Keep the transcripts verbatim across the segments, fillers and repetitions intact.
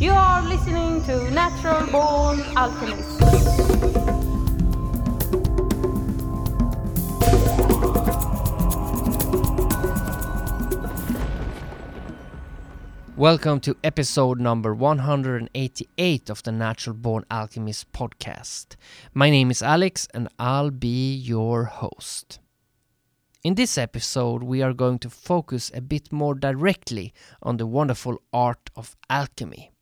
You are listening to Natural Born Alchemist. Welcome to episode number one hundred eighty-eight of the Natural Born Alchemist podcast. My name is Alex and I'll be your host. In this episode, we are going to focus a bit more directly on the wonderful art of alchemy.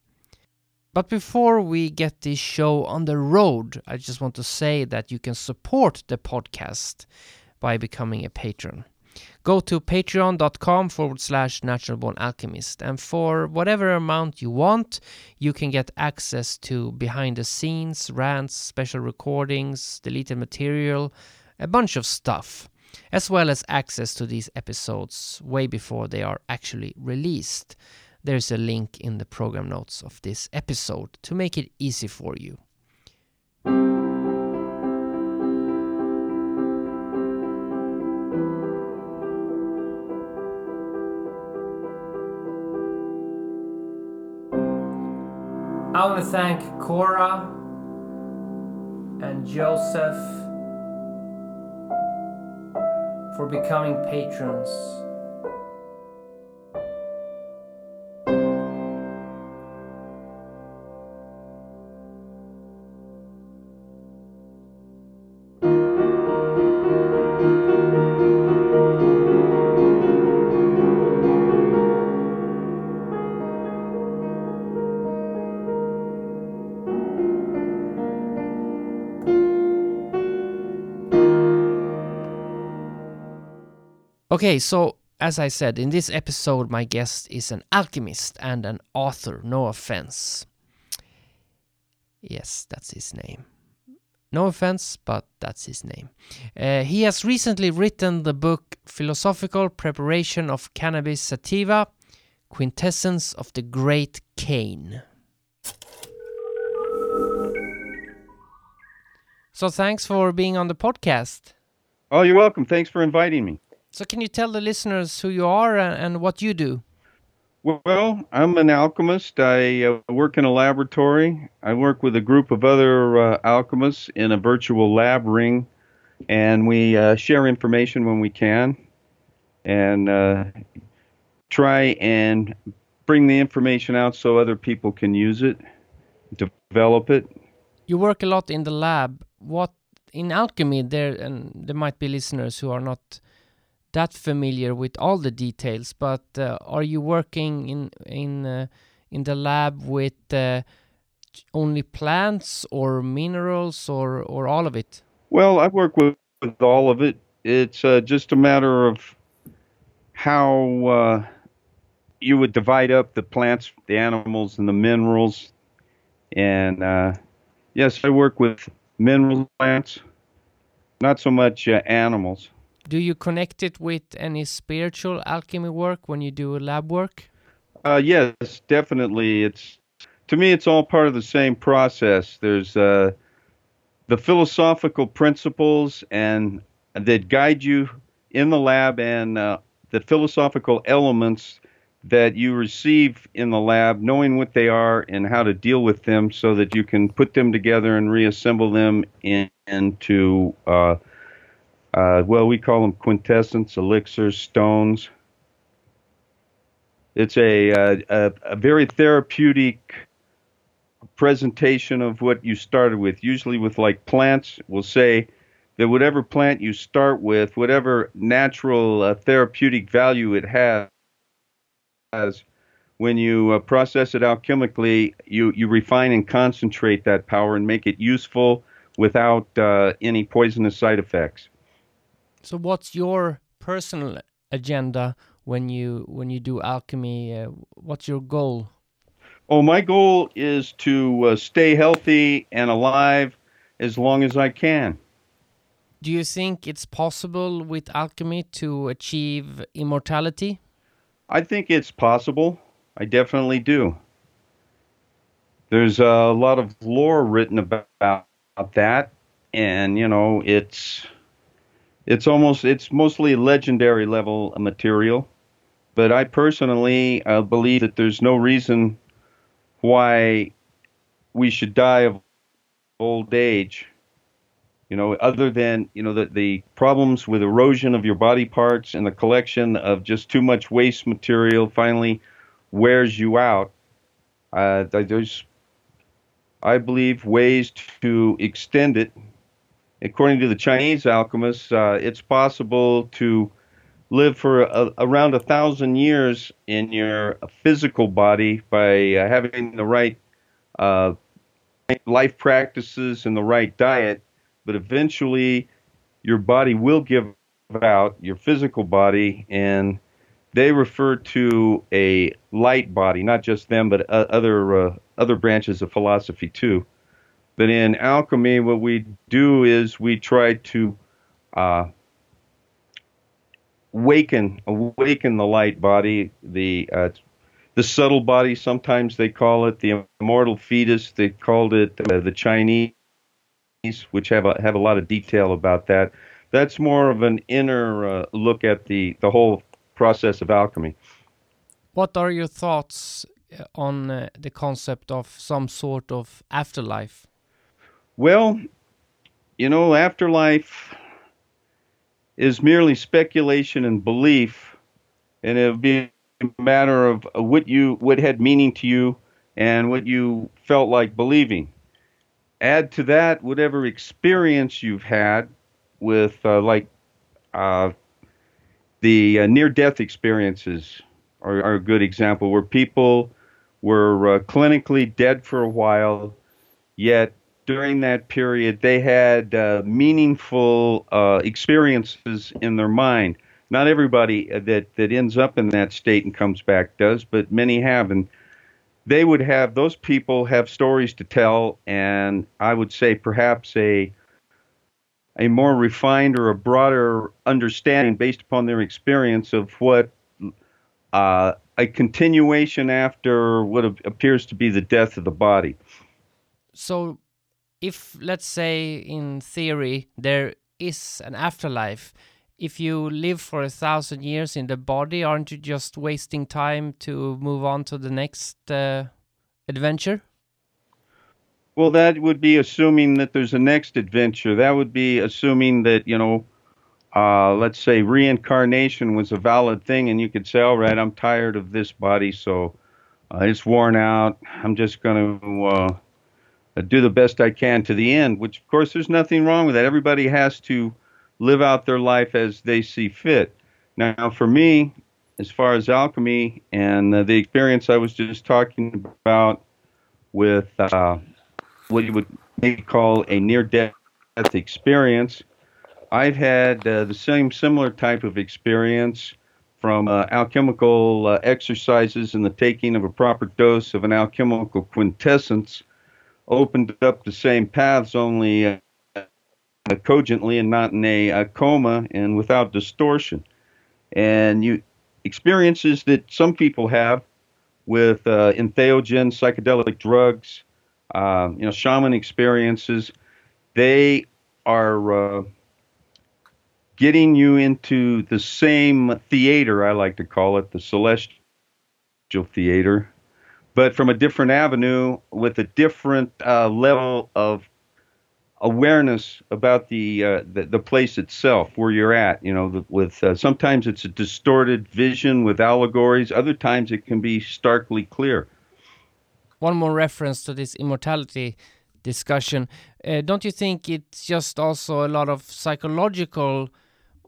But before we get this show on the road, I just want to say that you can support the podcast by becoming a patron. Go to patreon.com forward slash naturalbornalchemist, and for whatever amount you want, you can get access to behind the scenes, rants, special recordings, deleted material, a bunch of stuff, as well as access to these episodes way before they are actually released. There's a link in the program notes of this episode to make it easy for you. I want to thank Cora and Joseph for becoming patrons. Okay, so as I said, in this episode my guest is an alchemist and an author, no offense. Yes, that's his name. No offense, but that's his name. Uh, he has recently written the book Philosophical Preparation of Cannabis Sativa, Quintessence of the Great Cane. So thanks for being on the podcast. Oh, you're welcome. Thanks for inviting me. So can you tell the listeners who you are and what you do? Well, I'm an alchemist. I uh, work in a laboratory. I work with a group of other uh, alchemists in a virtual lab ring, and we uh, share information when we can and uh, try and bring the information out so other people can use it, develop it. You work a lot in the lab. What in alchemy, there and there might be listeners who are not that familiar with all the details, but uh, are you working in in uh, in the lab with uh, only plants or minerals or or all of it? Well, I work with, with all of it. It's uh, just a matter of how uh, you would divide up the plants, the animals, and the minerals. And uh, yes, I work with mineral plants, not so much uh, animals. Do you connect it with any spiritual alchemy work when you do a lab work? Uh, yes, definitely. It's to me, it's all part of the same process. There's uh, the philosophical principles and that guide you in the lab, and uh, the philosophical elements that you receive in the lab, knowing what they are and how to deal with them so that you can put them together and reassemble them in, into... Uh, Uh, well, we call them quintessence, elixirs, stones. It's a, uh, a a very therapeutic presentation of what you started with. Usually with like plants, we'll say that whatever plant you start with, whatever natural uh, therapeutic value it has, when you uh, process it alchemically, you, you refine and concentrate that power and make it useful without uh, any poisonous side effects. So what's your personal agenda when you when you do alchemy? Uh, what's your goal? Oh, my goal is to uh, stay healthy and alive as long as I can. Do you think it's possible with alchemy to achieve immortality? I think it's possible. I definitely do. There's a lot of lore written about that, and, you know, it's... It's almost, it's mostly legendary level material, but I personally uh, believe that there's no reason why we should die of old age, you know, other than, you know, the, the problems with erosion of your body parts and the collection of just too much waste material finally wears you out. Uh, there's, I believe, ways to extend it. According to the Chinese alchemists, uh, it's possible to live for a, around a thousand years in your physical body by uh, having the right uh, life practices and the right diet. But eventually, your body will give out, your physical body, and they refer to a light body, not just them, but uh, other uh, other branches of philosophy too. But in alchemy, what we do is we try to uh, awaken, awaken the light body, the uh, the subtle body. Sometimes they call it the immortal fetus. They called it uh, the Chinese, which have a, have a lot of detail about that. That's more of an inner uh, look at the the whole process of alchemy. What are your thoughts on uh, the concept of some sort of afterlife? Well, you know, afterlife is merely speculation and belief, and it would be a matter of what you what had meaning to you and what you felt like believing. Add to that whatever experience you've had with, uh, like, uh, the uh, near-death experiences are, are a good example, where people were uh, clinically dead for a while, yet during that period, they had uh, meaningful uh, experiences in their mind. Not everybody that, that ends up in that state and comes back does, but many have. And they would have, those people have stories to tell, and I would say perhaps a, a more refined or a broader understanding based upon their experience of what uh, a continuation after what appears to be the death of the body. So, if, let's say, in theory, there is an afterlife, if you live for a thousand years in the body, aren't you just wasting time to move on to the next uh, adventure? Well, that would be assuming that there's a next adventure. That would be assuming that, you know, uh, let's say reincarnation was a valid thing, and you could say, all right, I'm tired of this body, so uh, it's worn out. I'm just going to... Uh, do the best I can to the end, which, of course, there's nothing wrong with that. Everybody has to live out their life as they see fit. Now, for me, as far as alchemy and uh, the experience I was just talking about with uh, what you would maybe call a near-death experience, I've had uh, the same similar type of experience from uh, alchemical uh, exercises and the taking of a proper dose of an alchemical quintessence, opened up the same paths, only uh, cogently and not in a, a coma and without distortion. And you experiences that some people have with uh, entheogens, psychedelic drugs, uh, you know, shaman experiences, they are uh, getting you into the same theater, I like to call it, the celestial theater, but from a different avenue with a different uh, level of awareness about the, uh, the the place itself, where you're at. You know, with uh, sometimes it's a distorted vision with allegories. Other times it can be starkly clear. One more reference to this immortality discussion. Uh, don't you think it's just also a lot of psychological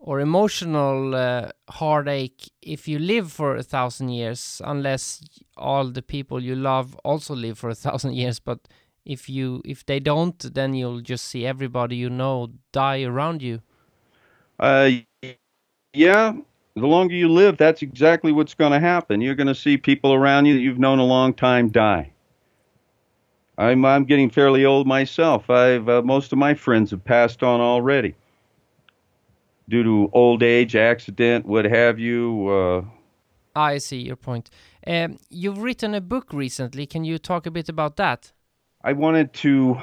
or emotional uh, heartache if you live for a thousand years, unless all the people you love also live for a thousand years. But if you if they don't, then you'll just see everybody you know die around you. Uh, yeah, the longer you live, that's exactly what's going to happen. You're going to see people around you that you've known a long time die. I'm I'm getting fairly old myself. I've uh, most of my friends have passed on already, due to old age, accident, what have you. Uh... I see your point. Um, you've written a book recently. Can you talk a bit about that? I wanted to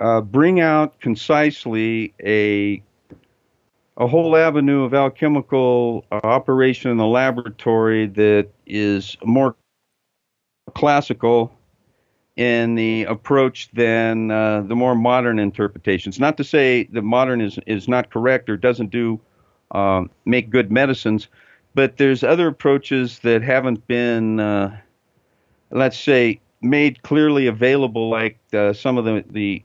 uh, bring out concisely a a whole avenue of alchemical uh, operation in the laboratory that is more classical in the approach than uh, the more modern interpretations. Not to say the modern is, is not correct or doesn't do uh, make good medicines, but there's other approaches that haven't been, uh, let's say, made clearly available, like uh, some of the, the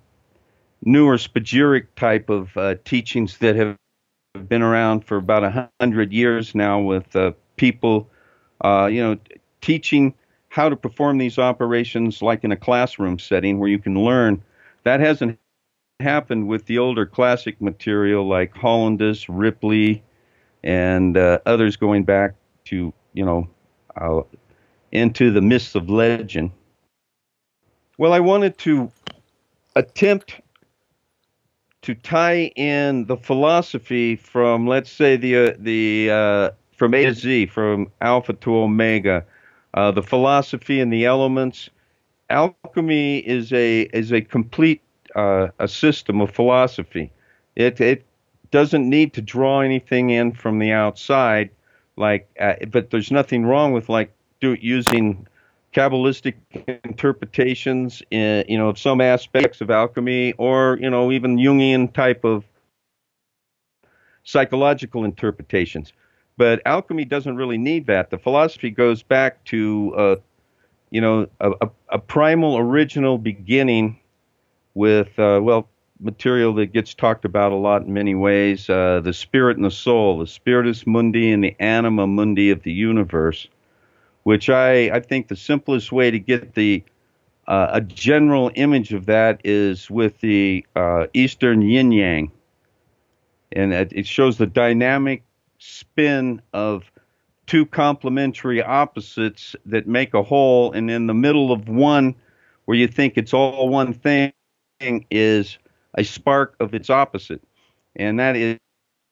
newer spagyric type of uh, teachings that have been around for about a hundred years now, with uh, people, uh, you know, teaching how to perform these operations like in a classroom setting where you can learn. That hasn't happened with the older classic material like Hollandus, Ripley, and uh, others going back to, you know, uh, into the myths of legend. Well, I wanted to attempt to tie in the philosophy from, let's say, the uh, the uh, from A to Z, from Alpha to Omega. Uh, the philosophy and the elements. Alchemy is a is a complete uh, a system of philosophy. It it doesn't need to draw anything in from the outside, like. Uh, but there's nothing wrong with like do, using Kabbalistic interpretations, in, you know, of some aspects of alchemy, or you know, even Jungian type of psychological interpretations. But alchemy doesn't really need that. The philosophy goes back to, uh, you know, a, a primal, original beginning with, uh, well, material that gets talked about a lot in many ways, uh, the spirit and the soul, the spiritus mundi and the anima mundi of the universe, which I, I think the simplest way to get the uh, a general image of that is with the uh, Eastern yin-yang. And it shows the dynamic spin of two complementary opposites that make a whole, and in the middle of one where you think it's all one thing is a spark of its opposite, and that is,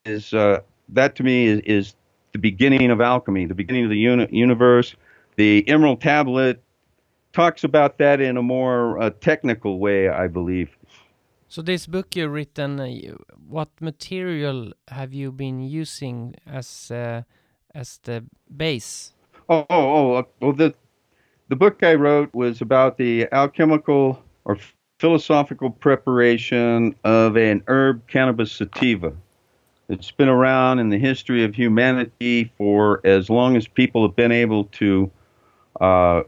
is uh, that to me is, is the beginning of alchemy, the beginning of the uni universe. The Emerald Tablet talks about that in a more uh, technical way, I believe. So this book you've written, uh, you, what material have you been using as uh, as the base? Oh, oh, oh, well, the the book I wrote was about the alchemical or philosophical preparation of an herb, cannabis sativa. It's been around in the history of humanity for as long as people have been able to uh,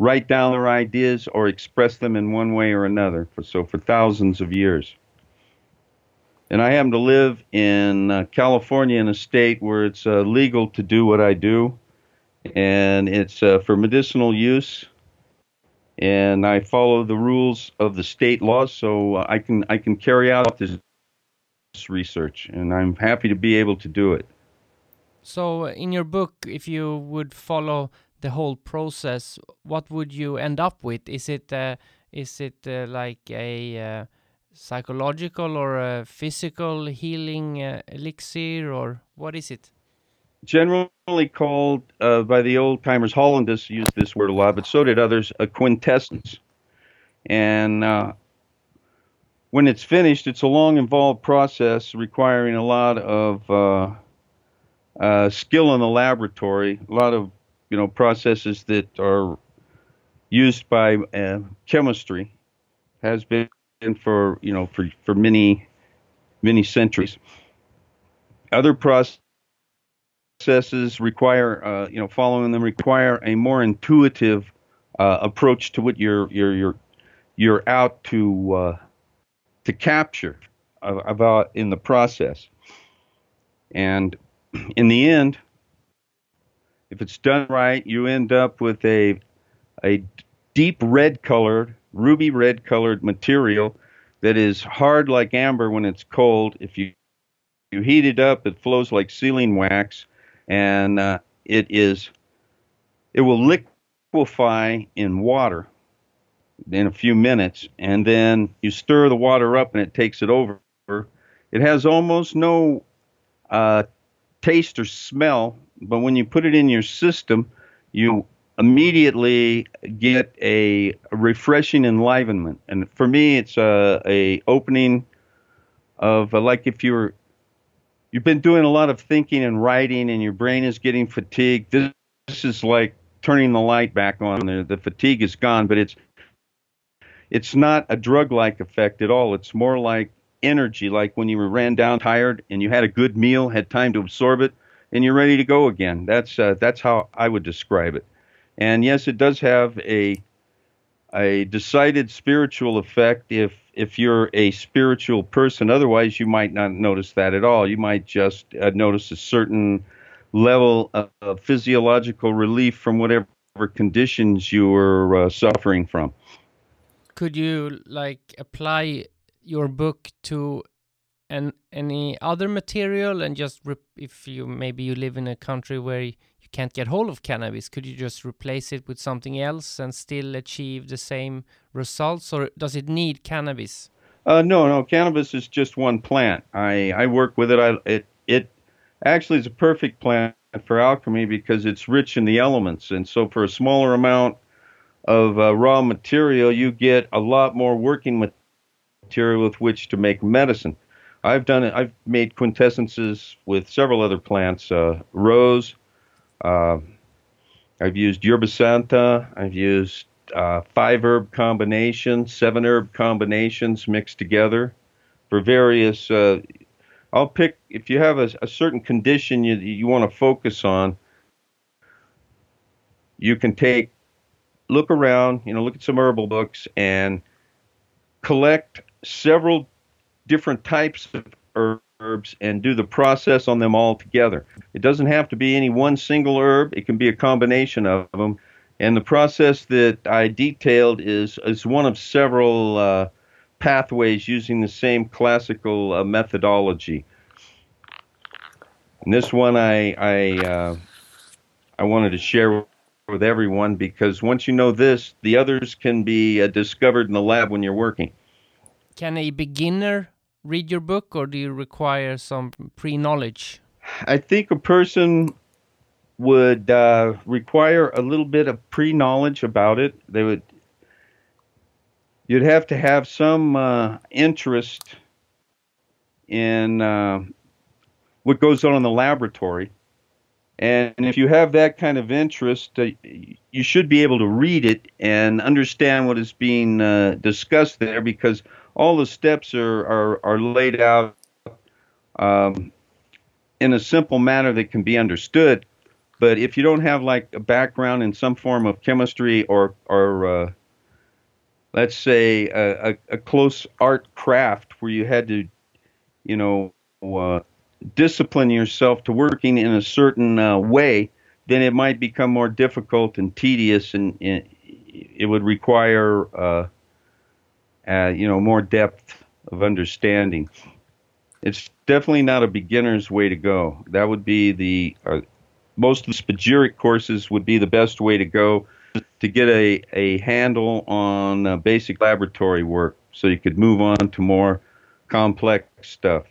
write down their ideas or express them in one way or another, for, so for thousands of years. And I happen to live in uh, California, in a state where it's uh, legal to do what I do, and it's uh, for medicinal use, and I follow the rules of the state laws, so uh, I can, I can carry out this research, and I'm happy to be able to do it. So in your book, if you would follow the whole process, what would you end up with? Is it uh, is it uh, like a uh, psychological or a physical healing uh, elixir, or what is it? Generally called uh, by the old timers, Hollandus used this word a lot, but so did others, a quintessence. And uh, when it's finished, it's a long, involved process requiring a lot of uh, uh, skill in the laboratory, a lot of you know, processes that are used by uh, chemistry, has been for, you know, for, for many, many centuries. Other processes require, uh, you know, following them require a more intuitive uh, approach to what you're, you're, you're, you're out to, uh, to capture about in the process. And in the end, if it's done right, you end up with a a deep red colored, ruby red colored material that is hard like amber when it's cold. If you you heat it up, it flows like sealing wax, and uh, it is it will liquefy in water in a few minutes, and then you stir the water up, and it takes it over. It has almost no uh, taste or smell. But when you put it in your system, you immediately get a refreshing enlivenment. And for me, it's a, a opening of uh, like if you're, you've been doing a lot of thinking and writing and your brain is getting fatigued, this, this is like turning the light back on. The, the fatigue is gone, but it's it's not a drug-like effect at all. It's more like energy, like when you were ran down tired and you had a good meal, had time to absorb it, and you're ready to go again. That's uh, that's how I would describe it. And yes, it does have a a decided spiritual effect if if you're a spiritual person. Otherwise, you might not notice that at all. You might just uh, notice a certain level of, of physiological relief from whatever conditions you were uh, suffering from. Could you like apply your book to an, any other material, and just rep if you maybe you live in a country where you can't get hold of cannabis, could you just replace it with something else and still achieve the same results, or does it need cannabis? Uh, no, no, cannabis is just one plant. I, I work with it. I, it. It actually is a perfect plant for alchemy because it's rich in the elements, and so for a smaller amount of uh, raw material, you get a lot more working with material with which to make medicine. I've done it. I've made quintessences with several other plants, uh, rose. Uh, I've used yerba santa, I've used uh, five herb combinations, seven herb combinations mixed together for various, uh, I'll pick, if you have a, a certain condition you, you want to focus on, you can take, look around, you know, look at some herbal books and collect several different types of herbs. herbs and do the process on them all together. It doesn't have to be any one single herb. It can be a combination of them. And the process that I detailed is, is one of several uh, pathways using the same classical uh, methodology. And this one I, I, uh, I wanted to share with everyone because once you know this, the others can be uh, discovered in the lab when you're working. Can a beginner read your book, or do you require some pre-knowledge? I think a person would uh, require a little bit of pre-knowledge about it. They would. You'd have to have some uh, interest in uh, what goes on in the laboratory, and if you have that kind of interest, uh, you should be able to read it and understand what is being uh, discussed there, because all the steps are, are, are laid out um, in a simple manner that can be understood. But if you don't have like a background in some form of chemistry or, or uh, let's say, a, a, a close art craft where you had to, you know, uh, discipline yourself to working in a certain uh, way, then it might become more difficult and tedious, and, and it would require Uh, Uh, you know, more depth of understanding. It's definitely not a beginner's way to go. That would be the, uh, most of the spagyric courses would be the best way to go to get a, a handle on uh, basic laboratory work so you could move on to more complex stuff.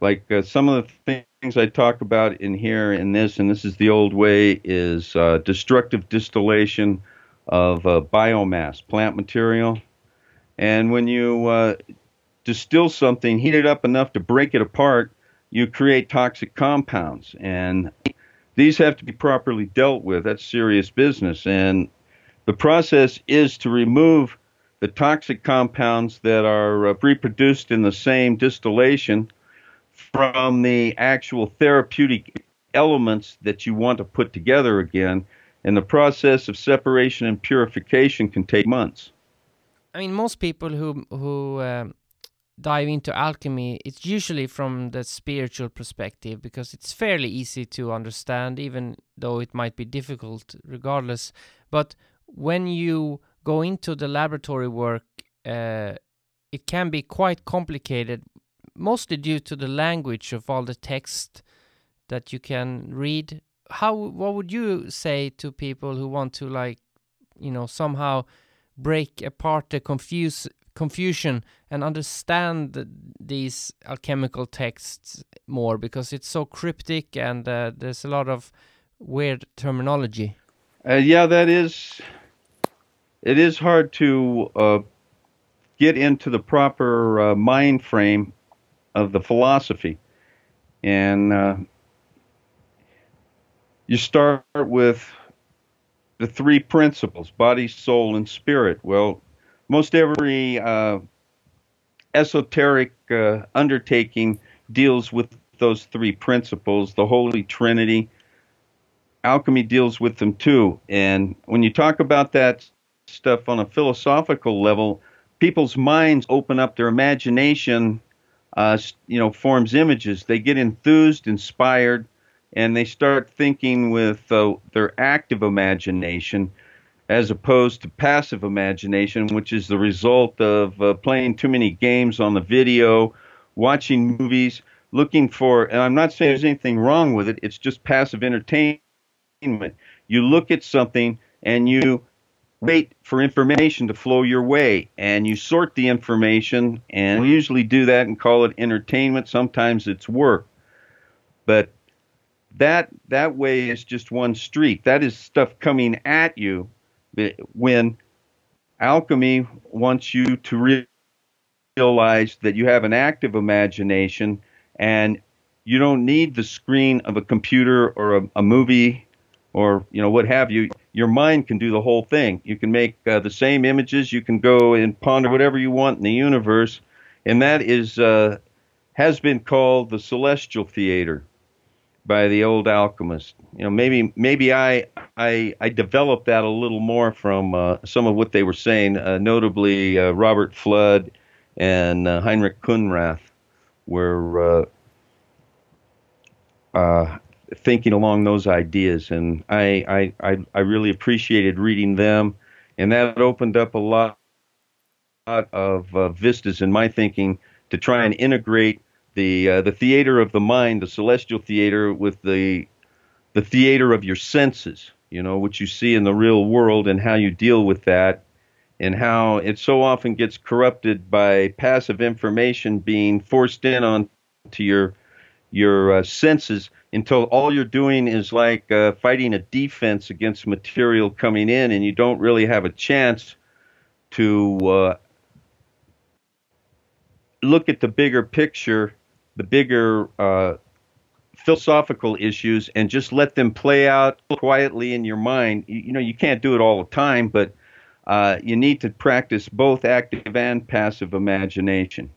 Like uh, some of the things I talk about in here in this, and this is the old way, is uh, destructive distillation of uh, biomass, plant material. And when you uh, distill something, heat it up enough to break it apart, you create toxic compounds. And these have to be properly dealt with. That's serious business. And the process is to remove the toxic compounds that are uh, reproduced in the same distillation from the actual therapeutic elements that you want to put together again. And the process of separation and purification can take months. I mean, most people who who um, dive into alchemy, it's usually from the spiritual perspective because it's fairly easy to understand, even though it might be difficult regardless. But when you go into the laboratory work, uh, it can be quite complicated, mostly due to the language of all the text that you can read. How, what would you say to people who want to, like, you know, somehow break apart the confuse, confusion and understand the, these alchemical texts more, because it's so cryptic and uh, there's a lot of weird terminology? Uh, yeah, that is, it is hard to uh, get into the proper uh, mind frame of the philosophy. And uh, you start with the three principles, body, soul, and spirit. Well, most every uh, esoteric uh, undertaking deals with those three principles, the Holy Trinity. Alchemy deals with them too. And when you talk about that stuff on a philosophical level, people's minds open up, their imagination, uh, you know, forms images. They get enthused, inspired, and they start thinking with uh, their active imagination as opposed to passive imagination, which is the result of uh, playing too many games on the video, watching movies, looking for, and I'm not saying there's anything wrong with it, it's just passive entertainment. You look at something and you wait for information to flow your way, and you sort the information, and we usually do that and call it entertainment. Sometimes it's work. But that that way is just one street. That is stuff coming at you, when alchemy wants you to re realize that you have an active imagination and you don't need the screen of a computer or a, a movie or, you know, what have you. Your mind can do the whole thing. You can make uh, the same images. You can go and ponder whatever you want in the universe. And that is uh, has been called the celestial theater by the old alchemist. You know, maybe maybe I I, I developed that a little more from uh, some of what they were saying, uh, notably uh, Robert Flood and uh, Heinrich Kunrath were uh, uh, thinking along those ideas, and I, I I I really appreciated reading them, and that opened up a lot, a lot of uh, vistas in my thinking to try and integrate the uh, the theater of the mind, the celestial theater, with the the theater of your senses, you know, what you see in the real world and how you deal with that, and how it so often gets corrupted by passive information being forced in on to your your uh, senses, until all you're doing is like uh, fighting a defense against material coming in, and you don't really have a chance to uh, look at the bigger picture, the bigger uh, philosophical issues, and just let them play out quietly in your mind. You, you know, you can't do it all the time, but uh, you need to practice both active and passive imagination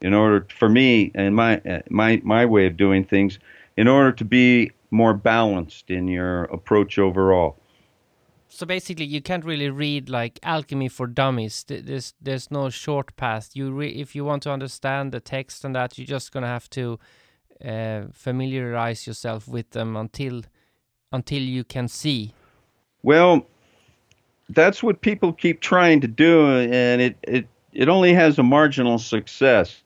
in order, for me and my my my way of doing things, in order to be more balanced in your approach overall. So basically, you can't really read like Alchemy for Dummies. There's there's no short path. You re if you want to understand the text and that, you're just gonna have to uh, familiarize yourself with them until until you can see. Well, that's what people keep trying to do, and it it it only has a marginal success.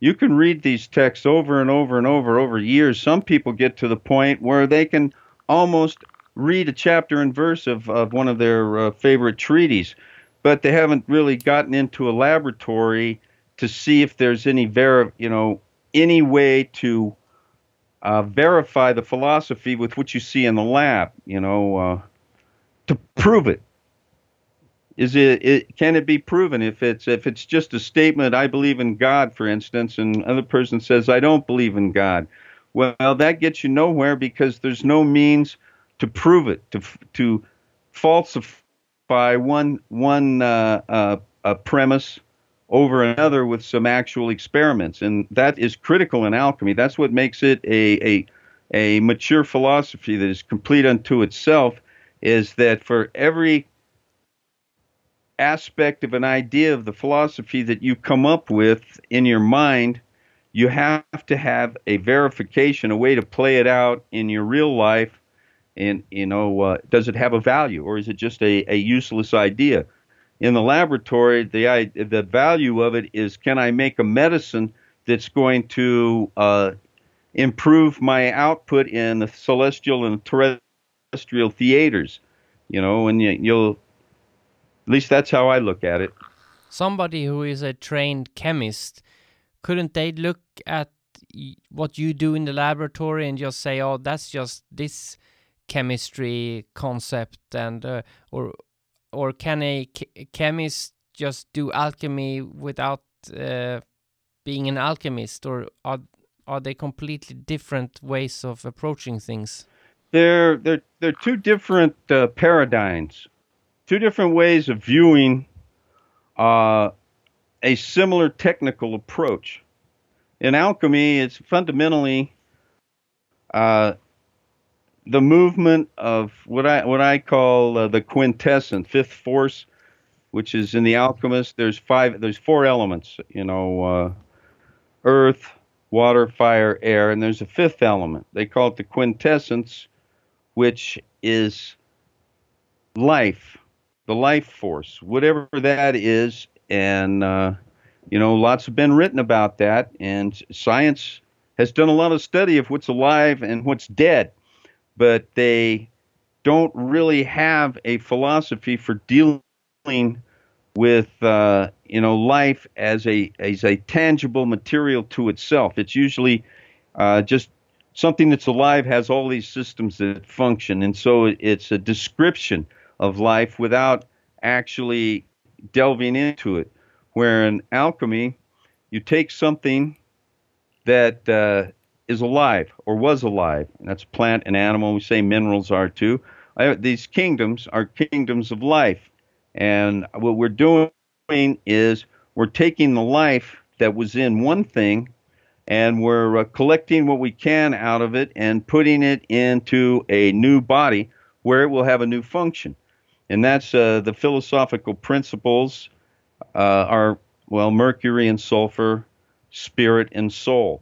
You can read these texts over and over and over over years. Some people get to the point where they can almost read a chapter and verse of, of one of their uh, favorite treatises, but they haven't really gotten into a laboratory to see if there's any ver you know any way to uh, verify the philosophy with what you see in the lab, you know uh, to prove it. Is it, it can it be proven? If it's if it's just a statement, I believe in God, for instance, and another person says I don't believe in God, well, that gets you nowhere, because there's no means to prove it, to to falsify one one uh, uh, a premise over another with some actual experiments, and that is critical in alchemy. That's what makes it a a a mature philosophy that is complete unto itself. Is that for every aspect of an idea of the philosophy that you come up with in your mind, you have to have a verification, a way to play it out in your real life. And, you know, uh, does it have a value, or is it just a, a useless idea? In the laboratory, the, I, the value of it is, can I make a medicine that's going to uh, improve my output in the celestial and terrestrial theaters? You know, and you, you'll, at least that's how I look at it. Somebody who is a trained chemist, couldn't they look at what you do in the laboratory and just say, oh, that's just this chemistry concept, and uh, or or can a ch chemist just do alchemy without uh, being an alchemist, or are are they completely different ways of approaching things? They're they're they're two different uh, paradigms, two different ways of viewing uh, a similar technical approach. In alchemy, it's fundamentally uh, the movement of what I what I call uh, the quintessence, fifth force, which is in the alchemist. There's five. There's four elements. You know, uh, earth, water, fire, air, and there's a fifth element. They call it the quintessence, which is life, the life force, whatever that is. And, uh, you know, lots have been written about that. And science has done a lot of study of what's alive and what's dead. But they don't really have a philosophy for dealing with, uh, you know, life as a, as a tangible material to itself. It's usually uh, just something that's alive has all these systems that function, and so it's a description of life without actually delving into it. Where in alchemy, you take something that uh, is alive or was alive, and that's plant and animal. We say minerals are too. I, these kingdoms are kingdoms of life, and what we're doing is we're taking the life that was in one thing, and we're uh, collecting what we can out of it and putting it into a new body where it will have a new function. And that's uh, the philosophical principles uh, are, well, mercury and sulfur, spirit and soul.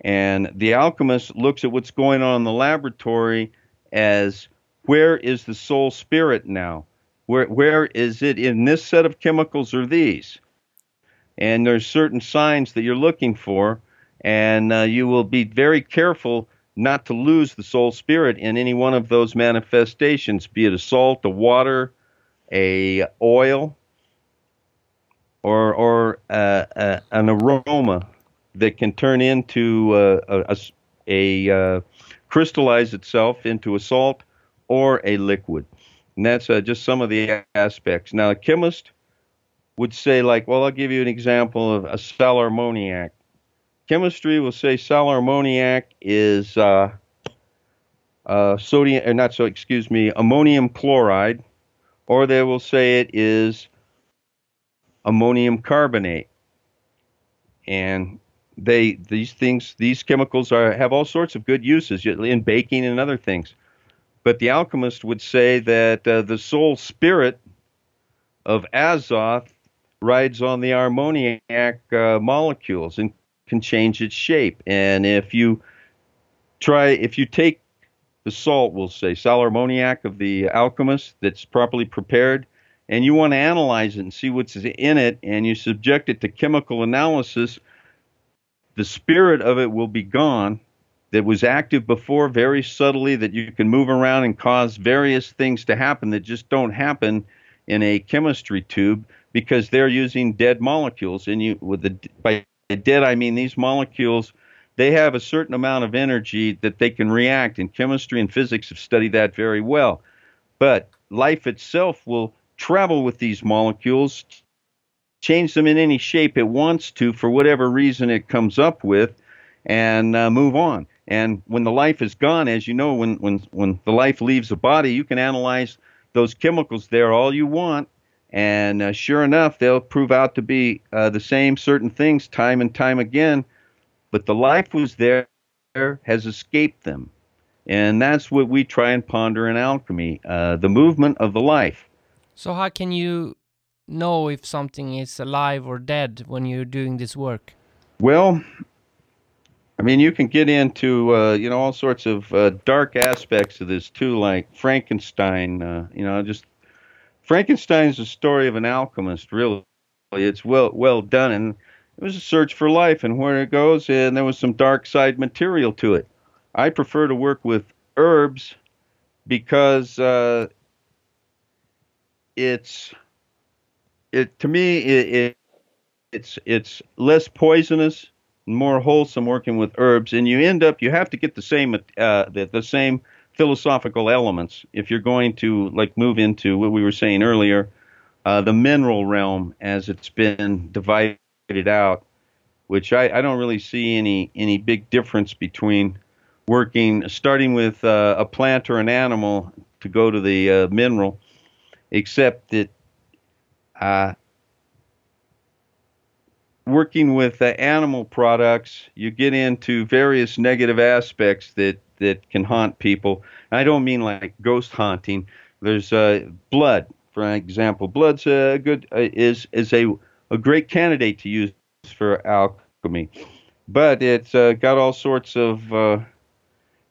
And the alchemist looks at what's going on in the laboratory as, where is the soul spirit now? Where, where is it in this set of chemicals or these? And there's certain signs that you're looking for. And uh, you will be very careful not to lose the soul spirit in any one of those manifestations, be it a salt, a water, a oil, or or uh, uh, an aroma that can turn into uh, a, a uh, crystallize itself into a salt or a liquid. And that's uh, just some of the aspects. Now, a chemist would say, like, well, I'll give you an example of a sal ammoniac. Chemistry will say sal ammoniac is uh, uh, sodium, or not so, excuse me, ammonium chloride, or they will say it is ammonium carbonate. And they these things, these chemicals are have all sorts of good uses in baking and other things. But the alchemist would say that uh, the soul spirit of Azoth rides on the ammoniac uh, molecules and can change its shape. And if you try, if you take the salt, we'll say, sal ammoniac of the alchemist that's properly prepared, and you want to analyze it and see what's in it, and you subject it to chemical analysis, the spirit of it will be gone that was active before very subtly, that you can move around and cause various things to happen that just don't happen in a chemistry tube, because they're using dead molecules. And you, with the, by dead, I mean these molecules, they have a certain amount of energy that they can react, and chemistry and physics have studied that very well. But life itself will travel with these molecules, change them in any shape it wants to for whatever reason it comes up with, and uh, move on. And when the life is gone, as you know, when, when, when the life leaves the body, you can analyze those chemicals there all you want. And uh, sure enough, they'll prove out to be uh, the same certain things time and time again. But the life was there, has escaped them. And that's what we try and ponder in alchemy, uh, the movement of the life. So how can you know if something is alive or dead when you're doing this work? Well, I mean, you can get into, uh, you know, all sorts of uh, dark aspects of this too, like Frankenstein, uh, you know, just... Frankenstein's the story of an alchemist, really. It's well well done, and it was a search for life and where it goes, and there was some dark side material to it. I prefer to work with herbs because uh, it's it to me it, it it's it's less poisonous, more wholesome working with herbs, and you end up you have to get the same uh, the, the same. philosophical elements if you're going to like move into what we were saying earlier, uh, the mineral realm as it's been divided out, which I, I don't really see any any big difference between working, starting with uh, a plant or an animal to go to the uh, mineral, except that uh, working with uh, animal products, you get into various negative aspects that, that can haunt people. And I don't mean like ghost haunting. There's uh, blood, for example. Blood's a good uh, is is a a great candidate to use for alchemy, but it's uh, got all sorts of uh,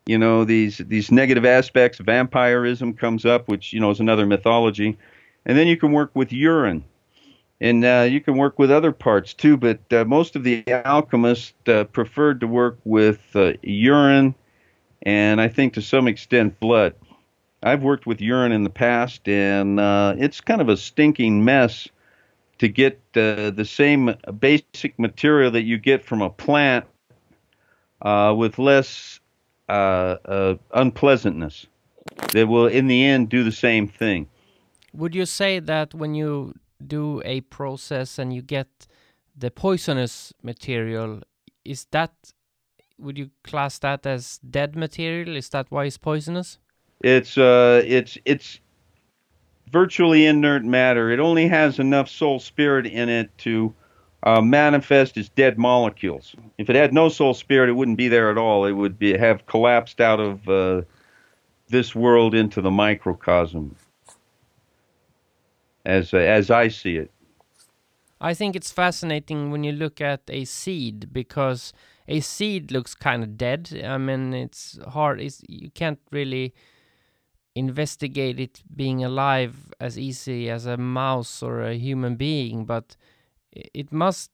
you know these these negative aspects. Vampirism comes up, which you know is another mythology, and then you can work with urine, and uh, you can work with other parts too. But uh, most of the alchemists uh, preferred to work with uh, urine, and I think to some extent blood. I've worked with urine in the past, and uh, it's kind of a stinking mess to get uh, the same basic material that you get from a plant uh, with less uh, uh, unpleasantness that will, in the end, do the same thing. Would you say that when you do a process and you get the poisonous material, is that, would you class that as dead material? Is that why it's poisonous? It's uh, it's it's virtually inert matter. It only has enough soul spirit in it to uh, manifest as dead molecules. If it had no soul spirit, it wouldn't be there at all. It would be, have collapsed out of uh, this world into the microcosm, as uh, as I see it. I think it's fascinating when you look at a seed, because a seed looks kind of dead. I mean, it's hard. It's, you can't really investigate it being alive as easy as a mouse or a human being, but it must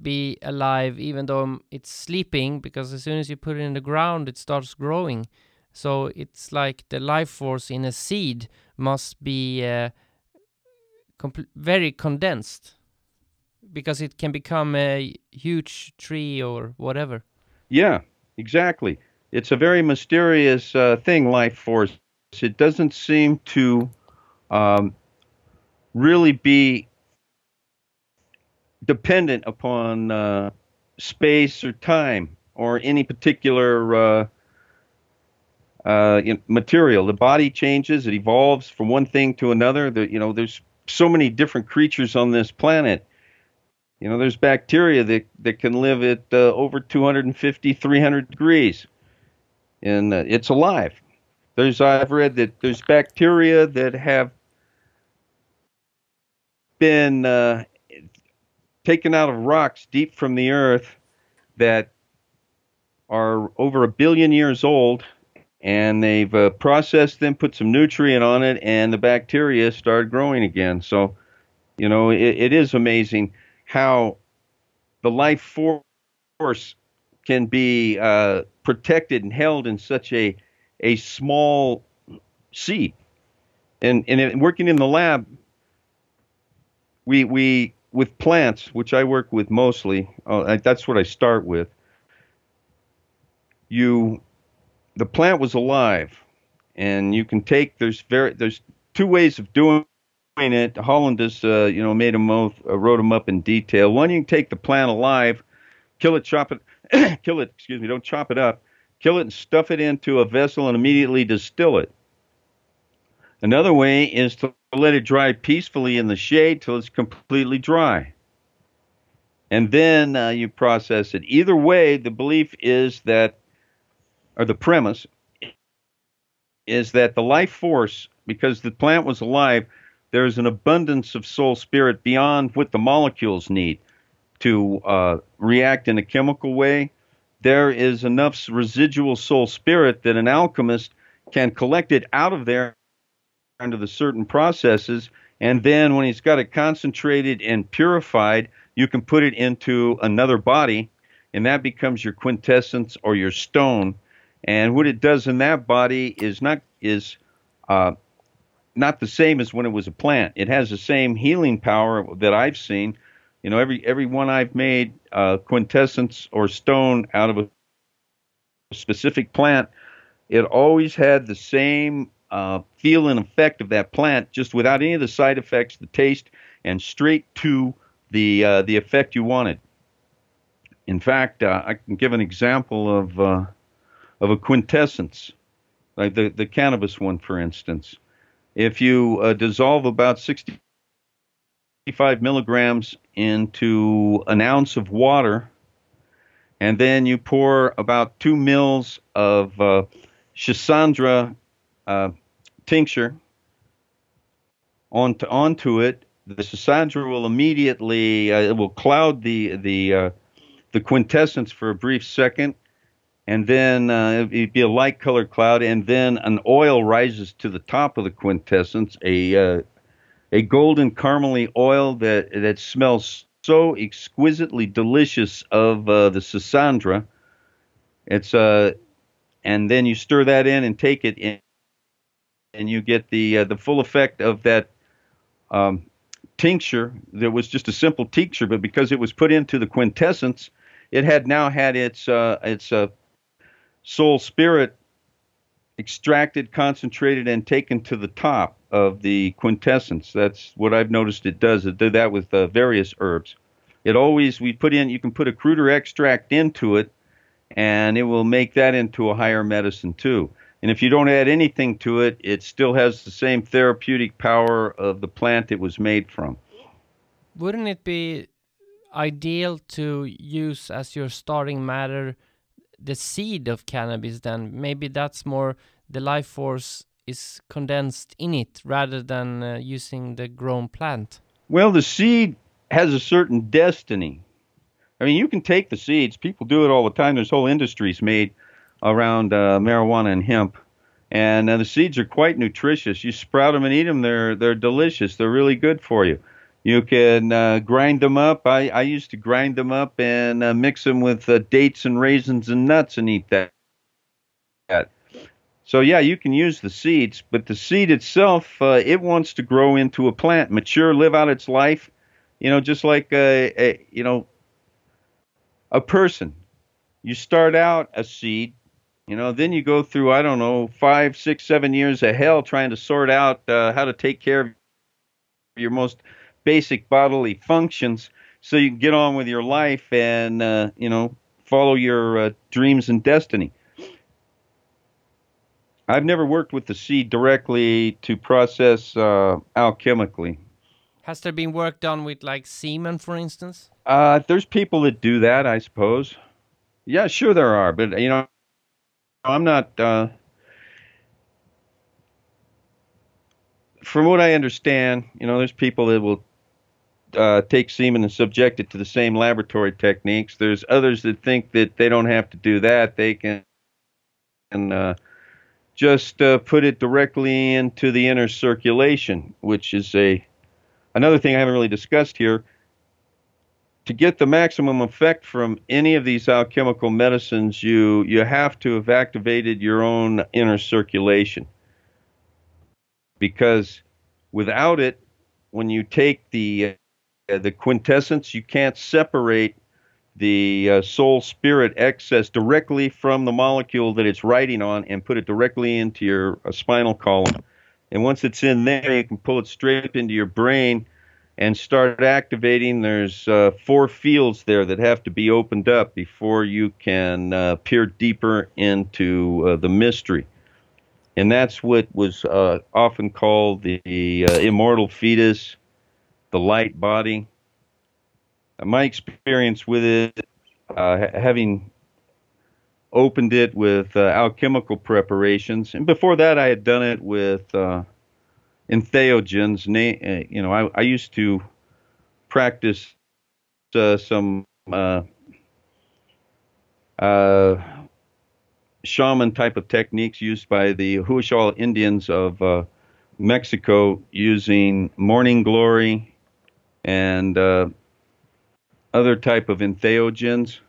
be alive even though it's sleeping, because as soon as you put it in the ground, it starts growing. So it's like the life force in a seed must be uh, compl- very condensed, because it can become a huge tree or whatever. Yeah, exactly. It's a very mysterious uh, thing, life force. It doesn't seem to um, really be dependent upon uh, space or time or any particular uh, uh, material. The body changes; it evolves from one thing to another. The, you know, there's so many different creatures on this planet. You know, there's bacteria that that can live at uh, over two hundred fifty, three hundred degrees, and uh, it's alive. There's, I've read that there's bacteria that have been uh, taken out of rocks deep from the earth that are over a billion years old, and they've uh, processed them, put some nutrient on it, and the bacteria started growing again. So, you know, it, it is amazing how the life force can be uh, protected and held in such a a small seed. And and it, working in the lab, we we with plants, which I work with mostly, uh, I, that's what I start with. You, the plant was alive, and you can take, there's very there's two ways of doing it. Hollandus, uh, you know, made them both, uh, wrote them up in detail. One, you can take the plant alive, kill it, chop it, kill it, excuse me, don't chop it up. Kill it and stuff it into a vessel and immediately distill it. Another way is to let it dry peacefully in the shade till it's completely dry. And then uh, you process it. Either way, the belief is that, or the premise, is that the life force, because the plant was alive, there is an abundance of soul spirit beyond what the molecules need to uh, react in a chemical way. There is enough residual soul spirit that an alchemist can collect it out of there under the certain processes, and then when he's got it concentrated and purified, you can put it into another body, and that becomes your quintessence or your stone. And what it does in that body is not is uh, not the same as when it was a plant. It has the same healing power that I've seen. You know, every every one I've made, uh, quintessence or stone out of a specific plant, it always had the same uh, feel and effect of that plant, just without any of the side effects, the taste, and straight to the uh, the effect you wanted. In fact, uh, I can give an example of uh, of a quintessence, like the, the cannabis one, for instance. If you uh, dissolve about sixty-five milligrams into an ounce of water, and then you pour about two mils of uh, Schisandra uh, tincture onto, onto it, the Schisandra will immediately uh, it will cloud the the uh, the quintessence for a brief second, and then uh, it'd be a light colored cloud, and then an oil rises to the top of the quintessence, a uh, a golden caramely oil that that smells so exquisitely delicious of uh, the Schisandra. It's uh, and then you stir that in and take it in, and you get the uh, the full effect of that Um, tincture that was just a simple tincture, but because it was put into the quintessence, it had now had its uh, its uh, soul spirit extracted, concentrated, and taken to the top of the quintessence. That's what I've noticed it does. It did that with uh, various herbs. It always we put in. You can put a cruder extract into it, and it will make that into a higher medicine too. And if you don't add anything to it, it still has the same therapeutic power of the plant it was made from. Wouldn't it be ideal to use as your starting matter the seed of cannabis then? Maybe that's more, the life force is condensed in it rather than uh, using the grown plant. Well, the seed has a certain destiny. I mean, you can take the seeds. People do it all the time. There's whole industries made around uh, marijuana and hemp, and uh, the seeds are quite nutritious. You sprout them and eat them. They're they're delicious. They're really good for you. You can uh, grind them up. I, I used to grind them up and uh, mix them with uh, dates and raisins and nuts and eat that. So yeah, you can use the seeds, but the seed itself, uh, it wants to grow into a plant, mature, live out its life. You know, just like a, a you know a person. You start out a seed. You know, then you go through, I don't know, five, six, seven years of hell trying to sort out uh, how to take care of your most basic bodily functions so you can get on with your life and, uh, you know, follow your uh, dreams and destiny. I've never worked with the seed directly to process uh, alchemically. Has there been work done with, like, semen, for instance? Uh, there's people that do that, I suppose. Yeah, sure there are, but, you know, I'm not, uh, from what I understand, you know, there's people that will uh, take semen and subject it to the same laboratory techniques. There's others that think that they don't have to do that. They can and, uh, just uh, put it directly into the inner circulation, which is a another thing I haven't really discussed here. To get the maximum effect from any of these alchemical medicines, you you have to have activated your own inner circulation. Because without it, when you take the uh, the quintessence, you can't separate the uh, soul spirit excess directly from the molecule that it's riding on and put it directly into your uh, spinal column. And once it's in there, you can pull it straight up into your brain and start activating. There's uh, four fields there that have to be opened up before you can uh, peer deeper into uh, the mystery. And that's what was uh, often called the uh, immortal fetus, the light body. Uh, my experience with it, uh, having opened it with uh, alchemical preparations, and before that I had done it with Uh, entheogens, you know, I, I used to practice uh, some uh, uh, shaman type of techniques used by the Huichol Indians of uh, Mexico, using morning glory and uh, other type of entheogens.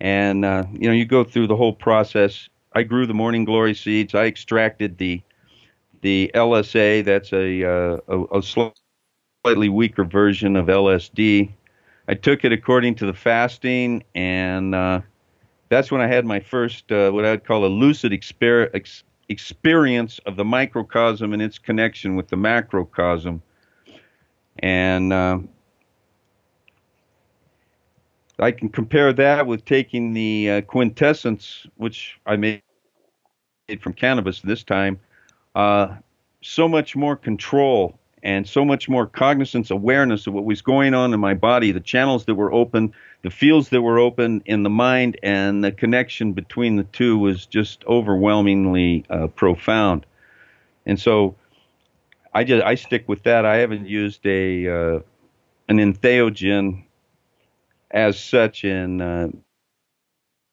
And, uh, you know, you go through the whole process. I grew the morning glory seeds. I extracted the The L S A, that's a, uh, a, a slightly weaker version of L S D. I took it according to the fasting, and uh, that's when I had my first, uh, what I'd call a lucid exper ex experience of the microcosm and its connection with the macrocosm. And uh, I can compare that with taking the uh, quintessence, which I made from cannabis this time. Uh, so much more control and so much more cognizance, awareness of what was going on in my body, the channels that were open, the fields that were open in the mind, and the connection between the two was just overwhelmingly uh, profound. And so I just I stick with that. I haven't used a uh, an entheogen as such in uh,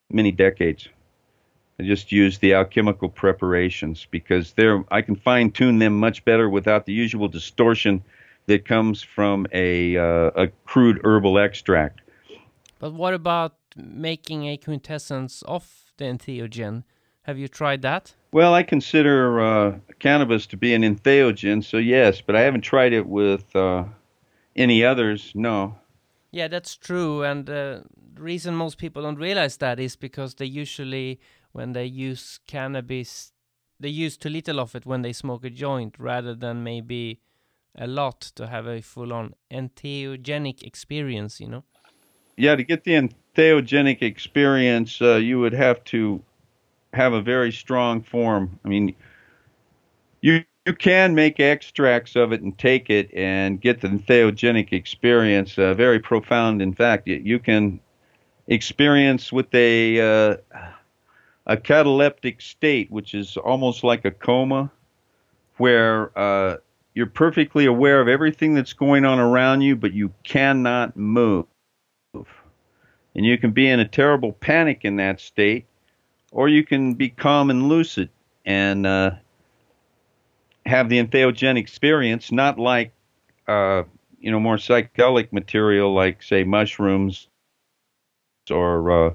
many decades. I just use the alchemical preparations because they're, I can fine-tune them much better without the usual distortion that comes from a, uh, a crude herbal extract. But what about making a quintessence of the entheogen? Have you tried that? Well, I consider uh, cannabis to be an entheogen, so yes, but I haven't tried it with uh, any others, no. Yeah, that's true, and uh, the reason most people don't realize that is because they usually, when they use cannabis, they use too little of it when they smoke a joint rather than maybe a lot to have a full-on entheogenic experience, you know? Yeah, to get the entheogenic experience, uh, you would have to have a very strong form. I mean, you you can make extracts of it and take it and get the entheogenic experience, uh, very profound. In fact, you, you can experience what they... Uh, a cataleptic state, which is almost like a coma, where uh, you're perfectly aware of everything that's going on around you, but you cannot move. And you can be in a terrible panic in that state, or you can be calm and lucid and uh, have the entheogenic experience, not like uh, you know, more psychedelic material like, say, mushrooms or... Uh,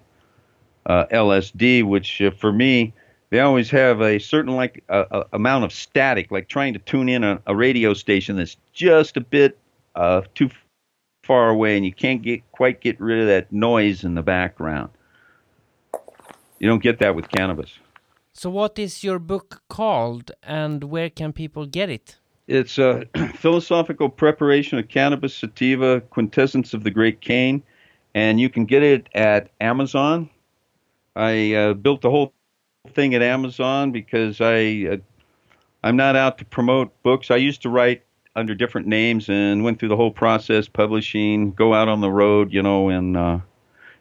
Uh, L S D, which uh, for me, they always have a certain like uh, uh, amount of static, like trying to tune in a, a radio station that's just a bit uh, too far away, and you can't get quite get rid of that noise in the background. You don't get that with cannabis. So what is your book called, and where can people get it? It's uh, Philosophical Preparation of Cannabis Sativa, Quintessence of the Great Cane, and you can get it at Amazon. I uh, built the whole thing at Amazon because I, uh, I'm not out to promote books. I used to write under different names and went through the whole process, publishing, go out on the road, you know, and uh,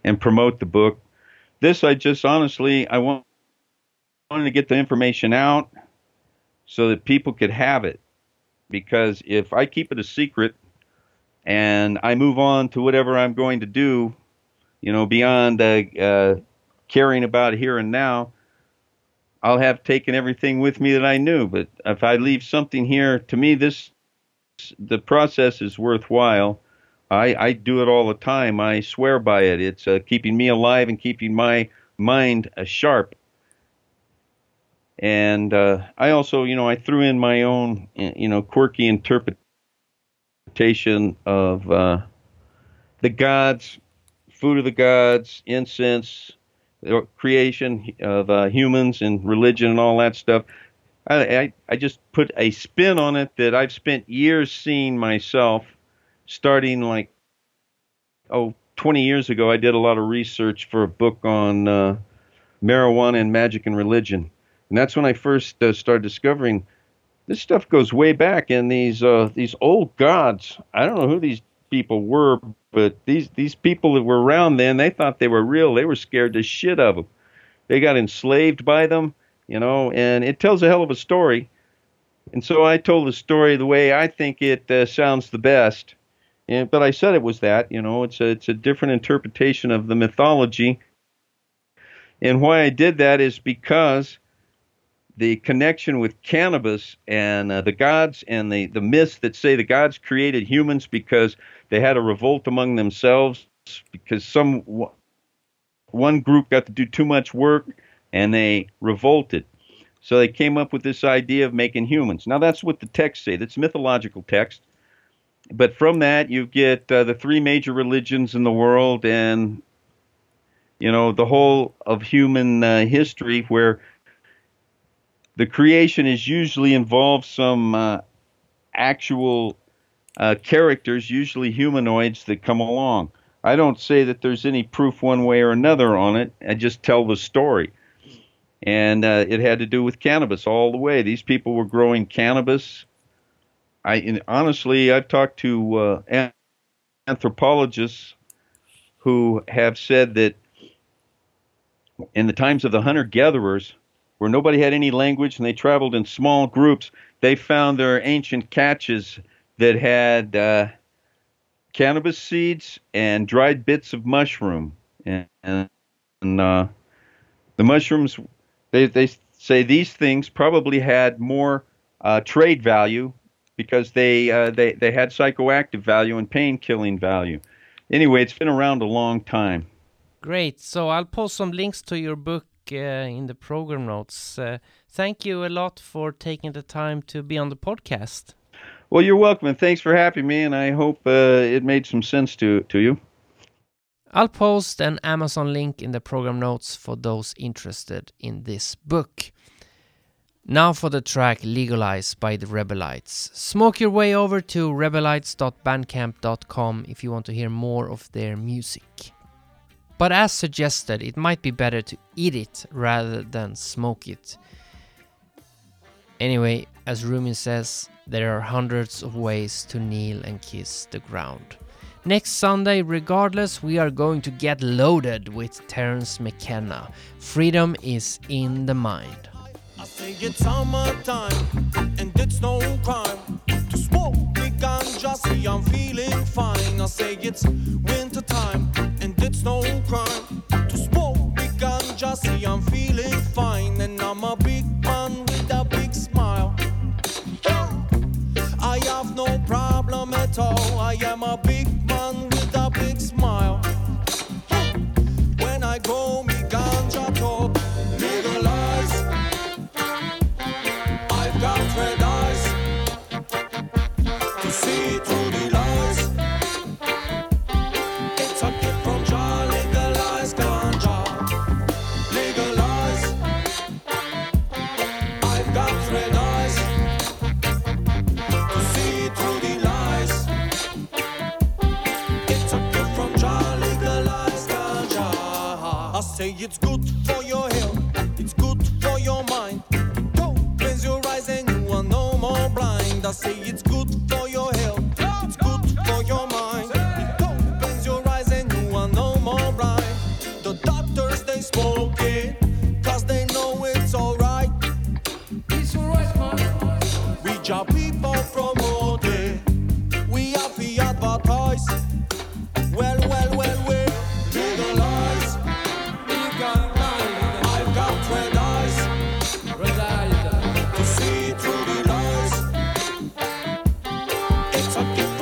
and promote the book. This, I just honestly, I want, wanted to get the information out so that people could have it. Because if I keep it a secret and I move on to whatever I'm going to do, you know, beyond... Uh, uh, caring about here and now, I'll have taken everything with me that I knew. But if I leave something here, to me, this the process is worthwhile. I, I do it all the time. I swear by it. It's uh, keeping me alive and keeping my mind uh, sharp. And uh, I also, you know, I threw in my own, you know, quirky interpretation of uh, the gods, food of the gods, incense, the creation of uh, humans and religion and all that stuff. I, I I just put a spin on it that I've spent years seeing myself, starting like, oh, twenty years ago. I did a lot of research for a book on uh, marijuana and magic and religion. And that's when I first uh, started discovering this stuff goes way back. And these uh, these old gods, I don't know who these people were, but these these people that were around then, they thought they were real. They were scared the shit of them. They got enslaved by them, you know, and it tells a hell of a story. And so I told the story the way I think it uh, sounds the best. And, but I said it was that, you know, it's a, it's a different interpretation of the mythology. And why I did that is because the connection with cannabis and uh, the gods and the, the myths that say the gods created humans because they had a revolt among themselves because some one group got to do too much work and they revolted. So they came up with this idea of making humans. Now that's what the texts say. That's mythological text. But from that you get uh, the three major religions in the world and, you know, the whole of human uh, history where the creation is usually involves some uh, actual uh, characters, usually humanoids, that come along. I don't say that there's any proof one way or another on it. I just tell the story. And uh, it had to do with cannabis all the way. These people were growing cannabis. I and honestly, I've talked to uh, anthropologists who have said that in the times of the hunter-gatherers, where nobody had any language and they traveled in small groups, they found their ancient caches that had uh, cannabis seeds and dried bits of mushroom. And, and uh, the mushrooms, they, they say these things probably had more uh, trade value because they, uh, they, they had psychoactive value and pain-killing value. Anyway, it's been around a long time. Great. So I'll post some links to your book uh, in the program notes. Uh, thank you a lot for taking the time to be on the podcast. Well, you're welcome, and thanks for having me, and I hope uh, it made some sense to, to you. I'll post an Amazon link in the program notes for those interested in this book. Now for the track Legalize by the Rebelites. Smoke your way over to rebelites dot bandcamp dot com if you want to hear more of their music. But as suggested, it might be better to eat it rather than smoke it. Anyway, as Rumi says, there are hundreds of ways to kneel and kiss the ground. Next Sunday, regardless, we are going to get loaded with Terence McKenna. Freedom is in the mind. I say it's summertime, and it's no crime to smoke big ganja. See, I'm feeling fine. I say it's wintertime, and it's no crime to smoke big ganja. See, I'm feeling fine, and I'm a big man with a big smile. I have no problem at all. I am a big man with a big smile. When I grow me ganja talk, legalize. I've got red eyes to see through the lies. It's a gift from Jah. Legalize ganja. Legalize. I've got red eyes. Say it's good for your health, it's good for your mind. Don't cleanse your eyes and you are no more blind. I say it's good for your health, it's good for your mind. Don't cleanse your eyes and you are no more blind. The doctors they smoke it, cause they know it's alright. It's alright, man. We job people promote it, we have the advertise. Well, well, well, well. It's a gift.